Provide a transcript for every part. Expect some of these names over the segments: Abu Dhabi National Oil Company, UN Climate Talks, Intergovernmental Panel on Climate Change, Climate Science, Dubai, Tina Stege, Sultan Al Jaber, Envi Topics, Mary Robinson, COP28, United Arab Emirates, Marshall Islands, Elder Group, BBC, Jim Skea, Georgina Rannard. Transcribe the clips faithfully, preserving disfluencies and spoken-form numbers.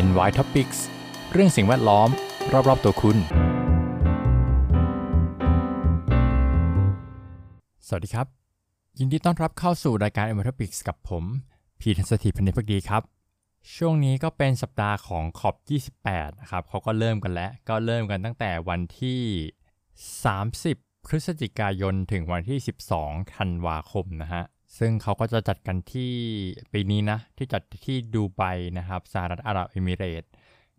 Envi Topics เรื่องสิ่งแวดล้อมรอบๆตัวคุณสวัสดีครับยินดีต้อนรับเข้าสู่รายการ Envi Topics กับผมพีทัศน์ พนิษฐ์ภักดีครับช่วงนี้ก็เป็นสัปดาห์ของ คอป ยี่สิบแปด นะครับเขาก็เริ่มกันแล้วก็เริ่มกันตั้งแต่วันที่สามสิบพฤศจิกายนถึงวันที่สิบสองธันวาคมนะฮะซึ่งเขาก็จะจัดกันที่ปีนี้นะที่จัดที่ดูไบนะครับสหรัฐอาหรับเอมิเรตส์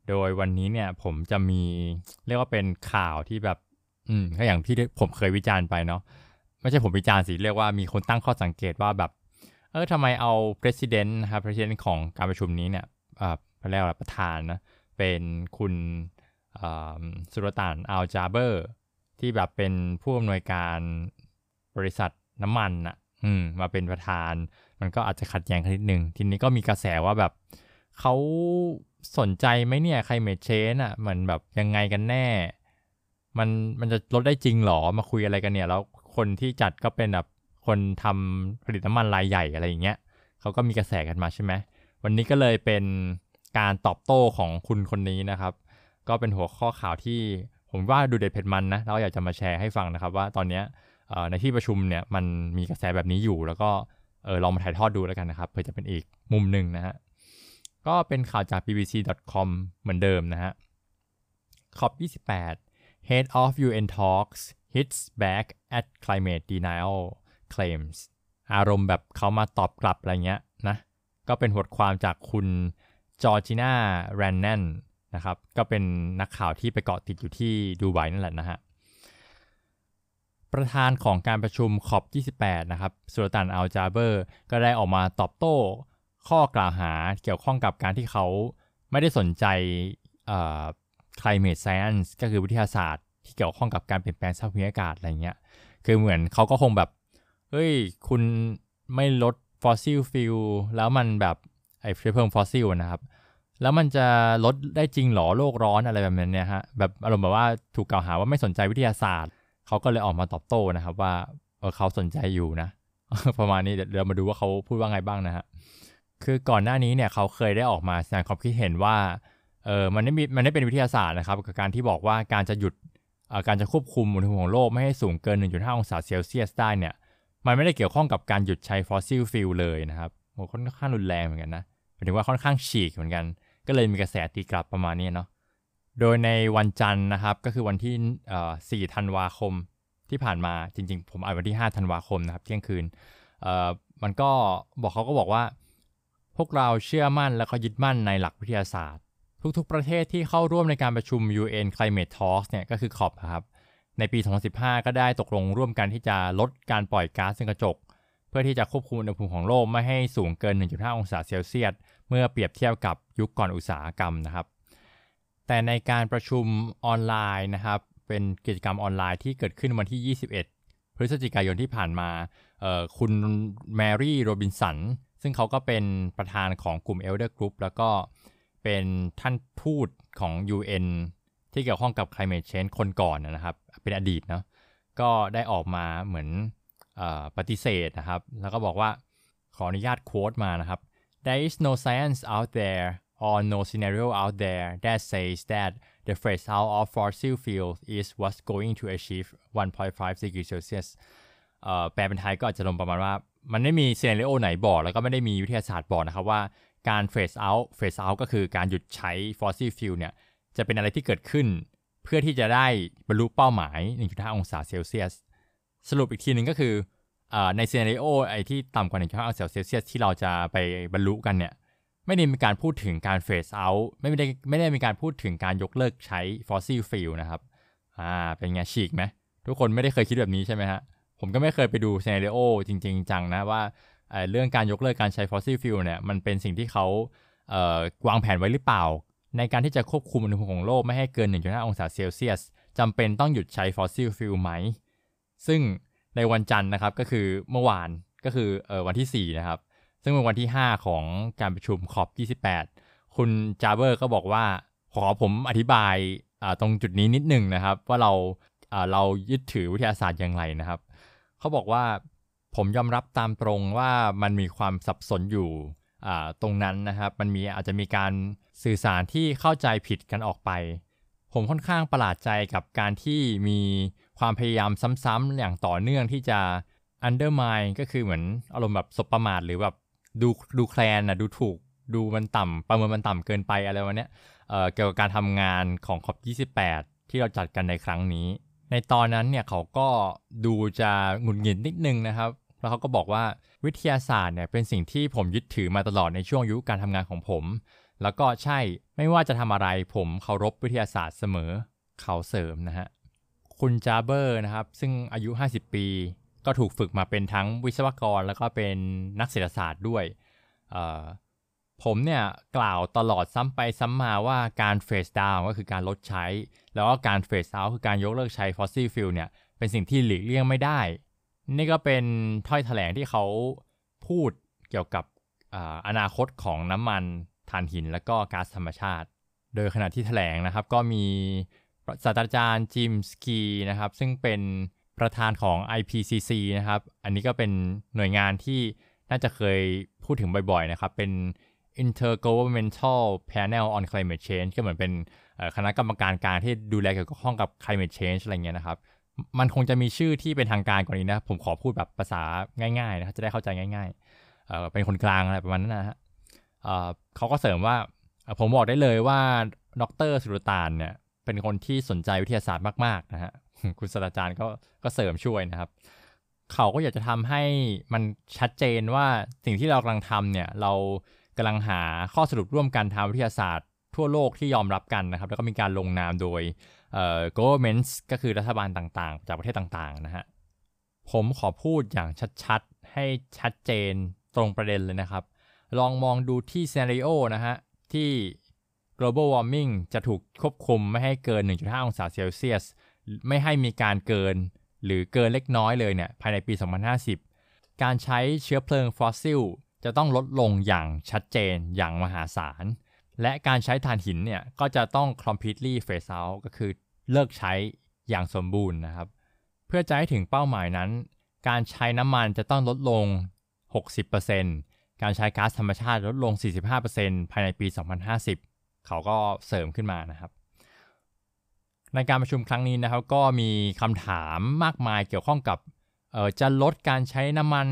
โดยวันนี้เนี่ยผมจะมีเรียกว่าเป็นข่าวที่แบบอืมก็อย่างที่ผมเคยวิจารณ์ไปเนาะไม่ใช่ผมวิจารณ์สิเรียกว่ามีคนตั้งข้อสังเกตว่าแบบเออทำไมเอา president นะครับ president ของการประชุมนี้เนี่ยอ่าเรียกว่าประธานนะเป็นคุณสุลต่านอัลจาเบอร์ที่แบบเป็นผู้อำนวยการบริษัทน้ำมันนะอืมมาเป็นประธานมันก็อาจจะขัดแย้งกันนิดนึงทีนี้ก็มีกระแสว่าแบบเขาสนใจไหมเนี่ยclimate changeอ่ะมันแบบยังไงกันแน่มันมันจะลดได้จริงหรอมาคุยอะไรกันเนี่ยแล้วคนที่จัดก็เป็นแบบคนทำผลิตน้ำมันรายใหญ่อะไรอย่างเงี้ยเขาก็มีกระแสกันมาใช่ไหมวันนี้ก็เลยเป็นการตอบโต้ของคุณคนนี้นะครับก็เป็นหัวข้อข่าวที่ผมว่าดูเด็ดเผ็ดมันนะแล้วอยากจะมาแชร์ให้ฟังนะครับว่าตอนเนี้ยในที่ประชุมเนี่ยมันมีกระแสแบบนี้อยู่แล้วก็เออลองมาถ่ายทอดดูแล้วกันนะครับเพื่อจะเป็นอีกมุมหนึ่งนะฮะก็เป็นข่าวจาก บี บี ซี ดอท คอม เหมือนเดิมนะฮะ คอป ยี่สิบแปด Head of ยู เอ็น Talks hits back at climate denial claims อารมณ์แบบเขามาตอบกลับอะไรเงี้ยนะก็เป็นบทความจากคุณจอร์จิน่าแรนแนนนะครับก็เป็นนักข่าวที่ไปเกาะติดอยู่ที่ดูไบนั่นแหละนะฮะประธานของการประชุม คอป ยี่สิบแปด นะครับสุลต่านอัลจาเบอร์ก็ได้ออกมาตอบโต้ข้อกล่าวหาเกี่ยวข้องกับการที่เขาไม่ได้สนใจเอ่อ Climate Science ก็คือวิทยาศาสตร์ที่เกี่ยวข้องกับการเปลี่ยนแปลงสภาพภูมิอากาศอะไรเงี้ยคือเหมือนเขาก็คงแบบเฮ้ยคุณไม่ลด Fossil Fuel แล้วมันแบบไอ้เชื้อเพลิง Fossil นะครับแล้วมันจะลดได้จริงหรอโลกร้อนอะไรแบบนั้นเนี่ยฮะแบบอารมณ์แบบว่าถูกกล่าวหาว่าไม่สนใจวิทยาศาสตร์เขาก็เลยออกมาตอบโต้นะครับว่าเออเขาสนใจอยู่นะ ประมาณนี้เดี๋ยวเรามาดูว่าเขาพูดว่าไงบ้างนะฮะคือก่อนหน้านี้เนี่ยเขาเคยได้ออกมาแสดงความคิดเห็นว่าเออมันไม่มันไม่เป็นวิทยาศาสตร์นะครับกับการที่บอกว่าการจะหยุดการจะควบคุมอุณหภูมิของโลกไม่ให้สูงเกิน หนึ่งจุดห้า องศาเซลเซียสได้เนี่ยมันไม่ได้เกี่ยวข้องกับการหยุดใช้ฟอสซิลฟิวเลยนะครับมันค่อนข้างรุนแรงเหมือนกันนะหมายถึงว่าค่อนข้างฉีกเหมือนกันก็เลยมีกระแสตีกลับประมาณนี้เนาะโดยในวันจันทร์นะครับก็คือวันที่สี่ธันวาคมที่ผ่านมาจริงๆผมอ่านวันที่ห้าธันวาคมนะครับเที่ยงคืนมันก็บอกเขาก็บอกว่าพวกเราเชื่อมั่นและก็ยึดมั่นในหลักวิทยาศาสตร์ทุกๆประเทศที่เข้าร่วมในการประชุม ยู เอ็น Climate Talks เนี่ยก็คือคอปครับในปีสองพันสิบห้าก็ได้ตกลงร่วมกันที่จะลดการปล่อยก๊าซเรือนกระจกเพื่อที่จะควบคุมอุณหภูมิของโลกไม่ให้สูงเกิน หนึ่งจุดห้า องศาเซลเซียสเมื่อเปรียบเทียบกับยุคก่อนอุตสาหกรรมนะครับแต่ในการประชุมออนไลน์นะครับเป็นกิจกรรมออนไลน์ที่เกิดขึ้นวันที่ยี่สิบเอ็ดพฤศจิกายนที่ผ่านมาคุณแมรี่โรบินสันซึ่งเขาก็เป็นประธานของกลุ่ม Elder Group แล้วก็เป็นท่านทูตของ ยู เอ็น ที่เกี่ยวข้องกับ Climate Change คนก่อนนะครับเป็นอดีตเนาะก็ได้ออกมาเหมือนเอ่อปฏิเสธนะครับแล้วก็บอกว่าขออนุญาตโค้ดมานะครับ There is no science out there or no scenario out there that says that the phase out of fossil fuels is what's going to achieve หนึ่งจุดห้า degrees Celsius เอ่อแปลเป็นไทยก็อาจจะลงประมาณว่ามันไม่มีซีนาริโอไหนบอกแล้วก็ไม่ได้มีวิทยาศาสตร์บอกนะครับว่าการเฟสเอาท์เฟสเอาท์ก็คือการหยุดใช้ฟอสซิลฟิวเนี่ยจะเป็นอะไรที่เกิดขึ้นเพื่อที่จะได้บรรลุเป้าหมาย หนึ่งจุดห้า องศาเซลเซียสสรุปอีกทีหนึ่งก็คือในซีนาริโอไอ้ที่ต่ำกว่า หนึ่งจุดห้า องศาเซลเซียสที่เราจะไปบรรลุกันเนี่ยไม่ได้มีการพูดถึงการเฟสเอาท์ไม่ได้ไม่ได้มีการพูดถึงการยกเลิกใช้ฟอสซิลฟิวนะครับอ่าเป็นไงฉีกไหมทุกคนไม่ได้เคยคิดแบบนี้ใช่ไหมฮะผมก็ไม่เคยไปดูซีนาริโอจริงๆจังนะว่าเรื่องการยกเลิกการใช้ฟอสซิลฟิวเนี่ยมันเป็นสิ่งที่เขาเอ่อวางแผนไว้หรือเปล่าในการที่จะควบคุมอุณหภูมิของโลกไม่ให้เกิน หนึ่งจุดห้า องศาเซลเซียสจำเป็นต้องหยุดใช้ฟอสซิลฟิวไหมซึ่งในวันจันทร์นะครับก็คือเมื่อวานก็คือเอ่อวันที่สี่นะครับซึ่งเป็นวันที่ห้าของการประชุม คอป ยี่สิบแปด คุณจาเบอร์ก็บอกว่าขอผมอธิบายอ่าตรงจุดนี้นิดนึงนะครับว่าเราอ่าเรายึดถือวิทยาศาสตร์อย่างไรนะครับเขาบอกว่าผมยอมรับตามตรงว่ามันมีความสับสนอยู่ตรงนั้นนะครับมันมีอาจจะมีการ สื่อสารที่เข้าใจผิดกันออกไปผมค่อนข้างประหลาดใจกับการที่มีความพยายามซ้ำๆอย่างต่อเนื่องที่จะ undermine ก็คือเหมือนอารมณ์แบบสบประมาทหรือแบบดูดูแคลนนะดูถูกดูมันต่ำประเมินมันต่ำเกินไปอะไรวันเนี้ย เอ่อ เกี่ยวกับการทำงานของ ซี โอ พี ยี่สิบแปดที่เราจัดกันในครั้งนี้ในตอนนั้นเนี่ยเขาก็ดูจะหงุดหงิดนิดนึงนะครับแล้วเขาก็บอกว่าวิทยาศาสตร์เนี่ยเป็นสิ่งที่ผมยึดถือมาตลอดในช่วงอายุการทำงานของผมแล้วก็ใช่ไม่ว่าจะทำอะไรผมเคารพวิทยาศาสตร์เสมอเขาเสริมนะฮะคุณจาเบอร์นะครับซึ่งอายุห้าสิบปีก็ถูกฝึกมาเป็นทั้งวิศวกรแล้วก็เป็นนักเศรษฐศาสตร์ด้วยผมเนี่ยกล่าวตลอดซ้ำไปซ้ำมาว่าการเฟสดาวน์ก็คือการลดใช้แล้วก็การเฟสเอาท์คือการยกเลิกใช้ฟอสซิลฟิวเนี่ยเป็นสิ่งที่หลีกเลี่ยงไม่ได้นี่ก็เป็นถ้อยแถลงที่เขาพูดเกี่ยวกับ อ, อนาคตของน้ำมันถ่านหินและก็ก๊าซธรรมชาติโดยขณะที่แถลงนะครับก็มีศาสตราจารย์จิมสกีนะครับซึ่งเป็นประธานของ ไอ พี ซี ซี นะครับอันนี้ก็เป็นหน่วยงานที่น่าจะเคยพูดถึงบ่อยๆนะครับเป็นIntergovernmental Panel on Climate Change ก็เหมือนเป็นคณะกรรมการกลางที่ดูแลเกี่ยวกับข้องกับ Climate Change อะไรเงี้ยนะครับมันคงจะมีชื่อที่เป็นทางการกว่านี้นะผมขอพูดแบบภาษาง่ายๆนะจะได้เข้าใจง่ายๆ เอ่อ เป็นคนกลางอะไรประมาณนั้นนะฮะ เอ่อ เขาก็เสริมว่าผมบอกได้เลยว่าดร.สุรตานเนี่ยเป็นคนที่สนใจวิทยาศาสตร์มากๆนะฮะคุณศาสตราจารย์ก็ก็เสริมช่วยนะครับเขาก็อยากจะทำให้มันชัดเจนว่าสิ่งที่เรากำลังทำเนี่ยเรากำลังหาข้อสรุปร่วมกันทางวิทยาศาสตร์ทั่วโลกที่ยอมรับกันนะครับแล้วก็มีการลงนามโดยเอ่อ governments ก็คือรัฐบาลต่างๆจากประเทศต่างๆนะฮะผมขอพูดอย่างชัดๆให้ชัดเจนตรงประเด็นเลยนะครับลองมองดูที่ scenario นะฮะที่ global warming จะถูกควบคุมไม่ให้เกิน หนึ่งจุดห้า องศาเซลเซียสไม่ให้มีการเกินหรือเกินเล็กน้อยเลยเนี่ยภายในปีสองพันห้าสิบการใช้เชื้อเพลิงฟอสซิลจะต้องลดลงอย่างชัดเจนอย่างมหาศาลและการใช้ถ่านหินเนี่ยก็จะต้อง completely phase out ก็คือเลิกใช้อย่างสมบูรณ์นะครับเพื่อจะให้ถึงเป้าหมายนั้นการใช้น้ำมันจะต้องลดลง หกสิบเปอร์เซ็นต์ การใช้ก๊าซธรรมชาติลดลง สี่สิบห้าเปอร์เซ็นต์ ภายในปีสองพันห้าสิบเขาก็เสริมขึ้นมานะครับในการประชุมครั้งนี้นะครับก็มีคำถามมากมายเกี่ยวข้องกับเอ่อจะลดการใช้น้ำมัน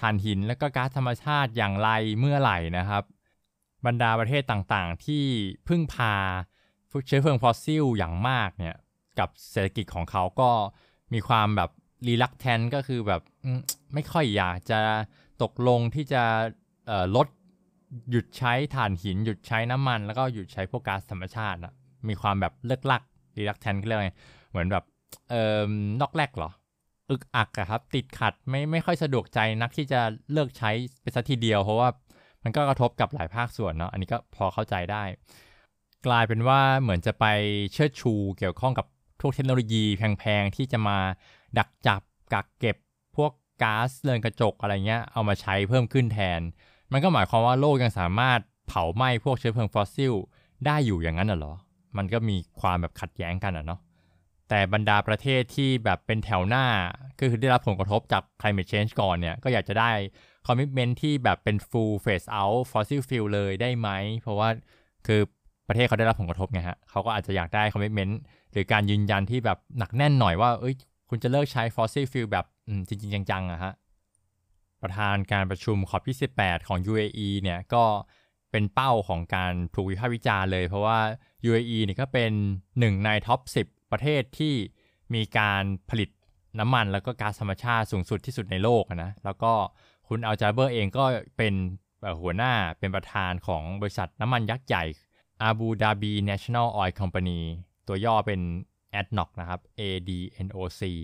ถ่านหินและก็ก๊าซธรรมชาติอย่างไรเมื่อไหร่นะครับบรรดาประเทศต่างๆที่พึ่งพาเชื้อเพลิงฟอสซิลอย่างมากเนี่ยกับเศรษฐกิจของเขาก็มีความแบบ reluctant ก็คือแบบไม่ค่อยอยากจะตกลงที่จะลดหยุดใช้ถ่านหินหยุดใช้น้ำมันแล้วก็หยุดใช้พวกก๊าซธรรมชาตินะมีความแบบเลิกลัก reluctant เรียกไงเหมือนแบบเอ่อนอกแรกเหรออึกอักอะครับติดขัดไม่ไม่ค่อยสะดวกใจนักที่จะเลิกใช้ไปสักทีเดียวเพราะว่ามันก็กระทบกับหลายภาคส่วนเนาะอันนี้ก็พอเข้าใจได้กลายเป็นว่าเหมือนจะไปเชิดชูเกี่ยวข้องกับพวกเทคโนโลยีแพงๆที่จะมาดักจับกักเก็บพวกก๊าซเรือนกระจกอะไรเงี้ยเอามาใช้เพิ่มขึ้นแทนมันก็หมายความว่าโลกยังสามารถเผาไหม้พวกเชื้อเพลิงฟอสซิลได้อยู่อย่างนั้นเหรอมันก็มีความแบบขัดแย้งกันอะเนาะแต่บรรดาประเทศที่แบบเป็นแถวหน้าก็คือได้รับผลกระทบจาก climate change ก่อนเนี่ยก็อยากจะได้ commitment ที่แบบเป็น full phase out fossil fuel เลยได้ไหมเพราะว่าคือประเทศเขาได้รับผลกระทบไงฮะเขาก็อาจจะอยากได้ commitment หรือการยืนยันที่แบบหนักแน่นหน่อยว่าเอ้ยคุณจะเลิกใช้ fossil fuel แบบจริงๆจังๆอะฮะประธานการประชุม ซี โอ พี ยี่สิบแปดของ ยู เอ อี เนี่ยก็เป็นเป้าของการถูกวิพากษ์วิจารณ์เลยเพราะว่า ยู เอ อี เนี่ยก็เป็นหนึ่งใน top สิบประเทศที่มีการผลิตน้ำมันแล้วก็ก๊าซธรรมชาติสูงสุดที่สุดในโลกนะแล้วก็คุณอัลจาเบอร์เองก็เป็นหัวหน้าเป็นประธานของบริษัทน้ำมันยักษ์ใหญ่ Abu Dhabi National Oil Company ตัวย่อเป็น เอ ดี เอ็น โอ ซี นะครับ เอ ดี เอ็น โอ ซี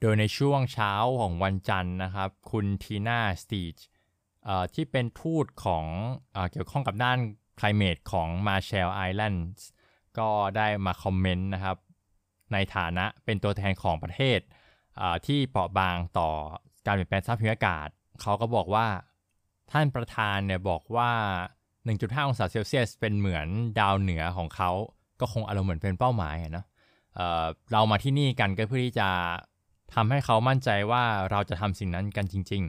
โดยในช่วงเช้าของวันจันทร์นะครับคุณทีน่าสตีจที่เป็นทูตของเอ่อเกี่ยวข้องกับด้าน Climate ของ Marshall Islandsก็ได้มาคอมเมนต์นะครับในฐานะเป็นตัวแทนของประเทศที่เปราะบางต่อการเปลี่ยนแปลงสภาพภูมิอากาศเขาก็บอกว่าท่านประธานเนี่ยบอกว่า หนึ่งจุดห้า องศาเซลเซียสเป็นเหมือนดาวเหนือของเขาก็คงอารมณ์เหมือนเป็นเป้าหมายนะ เอ่อ เรามาที่นี่กันก็เพื่อที่จะทำให้เขามั่นใจว่าเราจะทำสิ่งนั้นกันจริง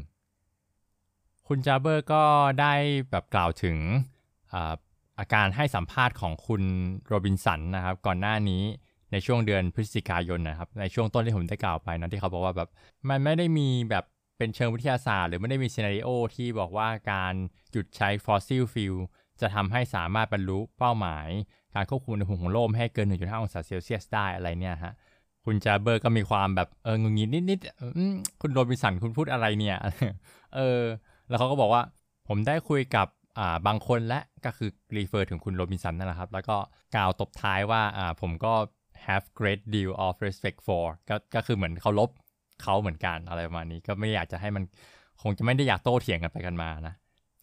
ๆคุณจาเบอร์ก็ได้แบบกล่าวถึง อาการให้สัมภาษณ์ของคุณโรบินสันนะครับก่อนหน้านี้ในช่วงเดือนพฤศจิกายนนะครับในช่วงต้นที่ผมได้กล่าวไปนะที่เขาบอกว่าแบบมันไม่ได้มีแบบเป็นเชิงวิทยาศาสตร์หรือไม่ได้มีซีนาริโอที่บอกว่าการหยุดใช้ฟอสซิลฟิวจะทำให้สามารถบรรลุเป้าหมายการควบคุมอุณหภูมิของโลกให้เกิน หนึ่งจุดห้า องศาเซลเซียสได้อะไรเนี่ยฮะคุณจาเบอร์ก็มีความแบบเอองุนงิดนิดๆคุณโรบินสันคุณพูดอะไรเนี่ยเออแล้วเขาก็บอกว่าผมได้คุยกับอ่าบางคนและก็คือรีเฟอร์ถึงคุณโรบินสันนั่นแหละครับแล้วก็กล่าวตบท้ายว่าอ่าผมก็ have great deal of respect for ก็ก็คือเหมือนเคารพเขาเหมือนกันอะไรประมาณนี้ก็ไม่อยากจะให้มันคงจะไม่ได้อยากโต้เถียงกันไปกันมานะ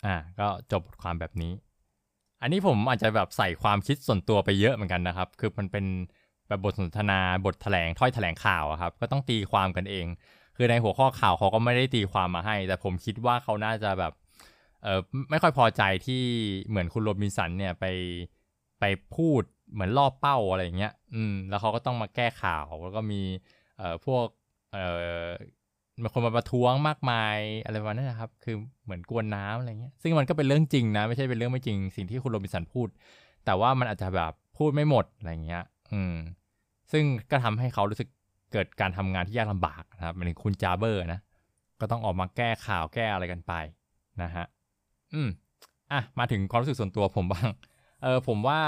อ่าก็จบบทความแบบนี้อันนี้ผมอาจจะแบบใส่ความคิดส่วนตัวไปเยอะเหมือนกันนะครับคือมันเป็นแบบบทสนทนาบทแถลงถ้อยแถลงข่าวครับก็ต้องตีความกันเองคือในหัวข้อข่าวเขาก็ไม่ได้ตีความมาให้แต่ผมคิดว่าเขาน่าจะแบบเออไม่ค่อยพอใจที่เหมือนคุณโรบินสันเนี่ยไปไปพูดเหมือนล่อเป้าอะไรอย่างเงี้ยอืมแล้วเขาก็ต้องมาแก้ข่าวแล้วก็มีเอ่อพวกเอ่อคนมาประท้วงมากมายอะไรประมาณนั้นนะครับคือเหมือนกวนน้ำอะไรเงี้ยซึ่งมันก็เป็นเรื่องจริงนะไม่ใช่เป็นเรื่องไม่จริงสิ่งที่คุณโรบินสันพูดแต่ว่ามันอาจจะแบบพูดไม่หมดอะไรเงี้ยอืมซึ่งก็ทำให้เขารู้สึกเกิดการทำงานที่ยากลำบากนะครับเป็นคุณจาเบอร์นะก็ต้องออกมาแก้ข่าวแก้อะไรกันไปนะฮะอืมอ่ะมาถึงความรู้สึกส่วนตัวผมบ้างเออผมว่า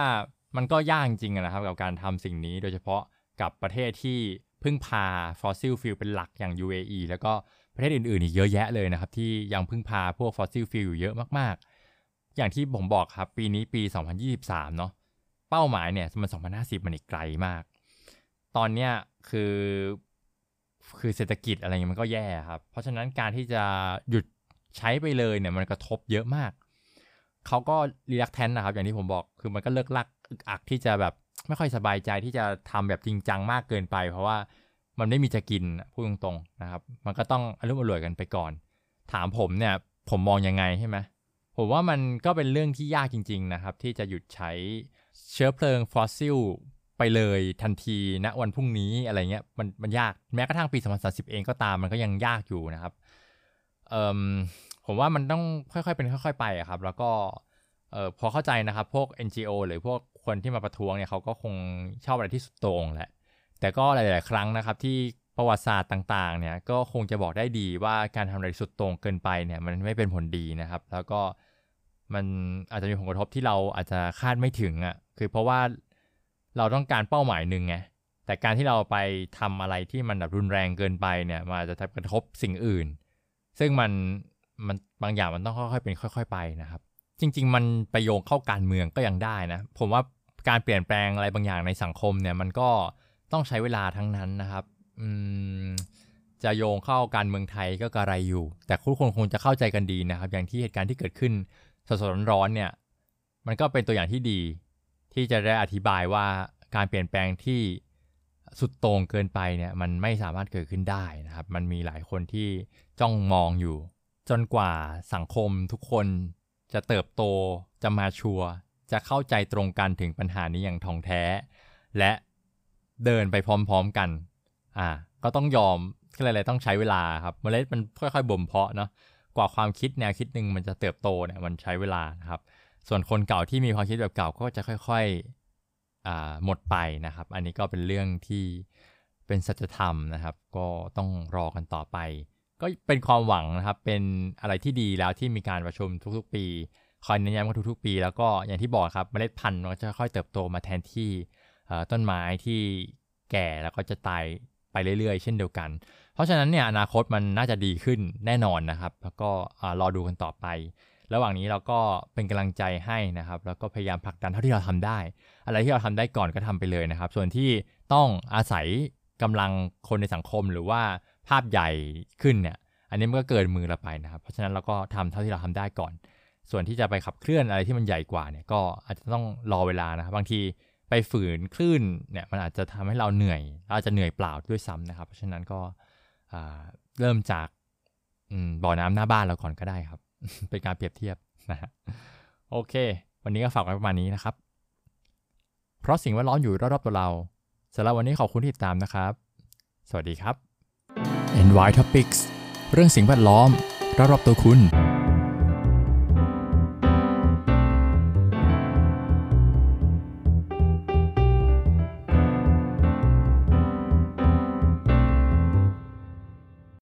มันก็ยากจริงนะครับกับการทำสิ่งนี้โดยเฉพาะกับประเทศที่พึ่งพาฟอสซิลฟิวเป็นหลักอย่าง ยู เอ อี แล้วก็ประเทศอื่นๆอีกเยอะแยะเลยนะครับที่ยังพึ่งพาพวกฟอสซิลฟิวอยู่เยอะมากๆอย่างที่ผมบอกครับปีนี้ปีสองพันยี่สิบสามเนาะเป้าหมายเนี่ยมันสองพันห้าสิบมันอีกไกลมากตอนเนี้ยคือคือเศรษฐกิจอะไรเงี้ยมันก็แย่ครับเพราะฉะนั้นการที่จะหยุดใช้ไปเลยเนี่ยมันกระทบเยอะมากเขาก็รีแลกแทนนะครับอย่างที่ผมบอกคือมันก็เลิกลักอึกอักที่จะแบบไม่ค่อยสบายใจที่จะทำแบบจริงจังมากเกินไปเพราะว่ามันไม่มีจะกินพูดตรงๆนะครับมันก็ต้องอารมณ์อร่วยกันไปก่อนถามผมเนี่ยผมมองยังไงใช่ไหมผมว่ามันก็เป็นเรื่องที่ยากจริงๆนะครับที่จะหยุดใช้เชื้อเพลิงฟอสซิลไปเลยทันทีณวันพรุ่งนี้อะไรเงี้ยมันมันยากแม้กระทั่งปีสองพันสามสิบเองก็ตามมันก็ยังยากอยู่นะครับผมว่ามันต้องค่อยๆเป็นค่อยๆไปครับแล้วก็พอเข้าใจนะครับพวก เอ็น จี โอ หรือพวกคนที่มาประท้วงเนี่ยเขาก็คงชอบอะไรที่สุดโต่งแหละแต่ก็หลายๆครั้งนะครับที่ประวัติศาสตร์ต่างๆเนี่ยก็คงจะบอกได้ดีว่าการทำอะไรสุดโต่งเกินไปเนี่ยมันไม่เป็นผลดีนะครับแล้วก็มันอาจจะมีผลกระทบที่เราอาจจะคาดไม่ถึงอ่ะคือเพราะว่าเราต้องการเป้าหมายหนึ่งไงแต่การที่เราไปทำอะไรที่มันแบบรุนแรงเกินไปเนี่ยมันอาจจะกระทบสิ่งอื่นซึ่งมันมันบางอย่างมันต้องค่อยๆเป็นค่อยๆไปนะครับจริงๆมันไปโยงเข้าการเมืองก็ยังได้นะผมว่าการเปลี่ยนแปลงอะไรบางอย่างในสังคมเนี่ยมันก็ต้องใช้เวลาทั้งนั้นนะครับอืมจะโยงเข้าการเมืองไทยก็กระไรอยู่แต่ทุกคนคงจะเข้าใจกันดีนะครับอย่างที่เหตุการณ์ที่เกิดขึ้นสดๆร้อนๆเนี่ยมันก็เป็นตัวอย่างที่ดีที่จะได้อธิบายว่าการเปลี่ยนแปลงที่สุดโต่งเกินไปเนี่ยมันไม่สามารถเกิดขึ้นได้นะครับมันมีหลายคนที่จ้องมองอยู่จนกว่าสังคมทุกคนจะเติบโตจะมาชัวร์จะเข้าใจตรงกันถึงปัญหานี้อย่างท่องแท้และเดินไปพร้อมๆกันอ่าก็ต้องยอมอะไรๆต้องใช้เวลาครับเมล็ดมันค่อยๆบ่มเพาะเนาะกว่าความคิดแนวคิดนึงมันจะเติบโตเนี่ยมันใช้เวลานะครับส่วนคนเก่าที่มีความคิดแบบเก่าก็จะค่อยๆอ่าหมดไปนะครับอันนี้ก็เป็นเรื่องที่เป็นสัจธรรมนะครับก็ต้องรอกันต่อไปก็เป็นความหวังนะครับเป็นอะไรที่ดีแล้วที่มีการประชุมทุกๆปีคอยเน้นย้ำกันทุกๆปีแล้วก็อย่างที่บอกครับเมล็ดพันธุ์มันจะค่อยๆเติบโตมาแทนที่ต้นไม้ที่แก่แล้วก็จะตายไปเรื่อยๆเช่นเดียวกันเพราะฉะนั้นเนี่ยอนาคตมันน่าจะดีขึ้นแน่นอนนะครับแล้วก็รอดูกันต่อไประหว่างนี้เราก็เป็นกำลังใจให้นะครับแล้วก็พยายามผลักดันเท่าที่เราทำได้อะไรที่เราทำได้ก่อนก็ทำไปเลยนะครับส่วนที่ต้องอาศัยกำลังคนในสังคมหรือว่าภาพใหญ่ขึ้นเนี่ยอันนี้มันก็เกินมือเราไปนะครับเพราะฉะนั้นเราก็ทำเท่าที่เราทำได้ก่อนส่วนที่จะไปขับเคลื่อนอะไรที่มันใหญ่กว่าเนี่ยก็อาจจะต้องรอเวลานะครับบางทีไปฝืนคลื่นเนี่ยมันอาจจะทำให้เราเหนื่อยอาจจะเหนื่อยเปล่าด้วยซ้ำนะครับเพราะฉะนั้นก็เริ่มจากบ่อน้ำหน้าบ้านเราก่อนก็ได้ครับเป็นการเปรียบเทียบนะฮะโอเควันนี้ก็ฝากไว้ประมาณนี้นะครับเพราะสิ่งแวดล้อมอยู่รอบๆตัวเราสำหรับวันนี้ขอบคุณที่ติดตามนะครับสวัสดีครับ Envi Topics เรื่องสิ่งแวดล้อมรอบๆตัวคุณ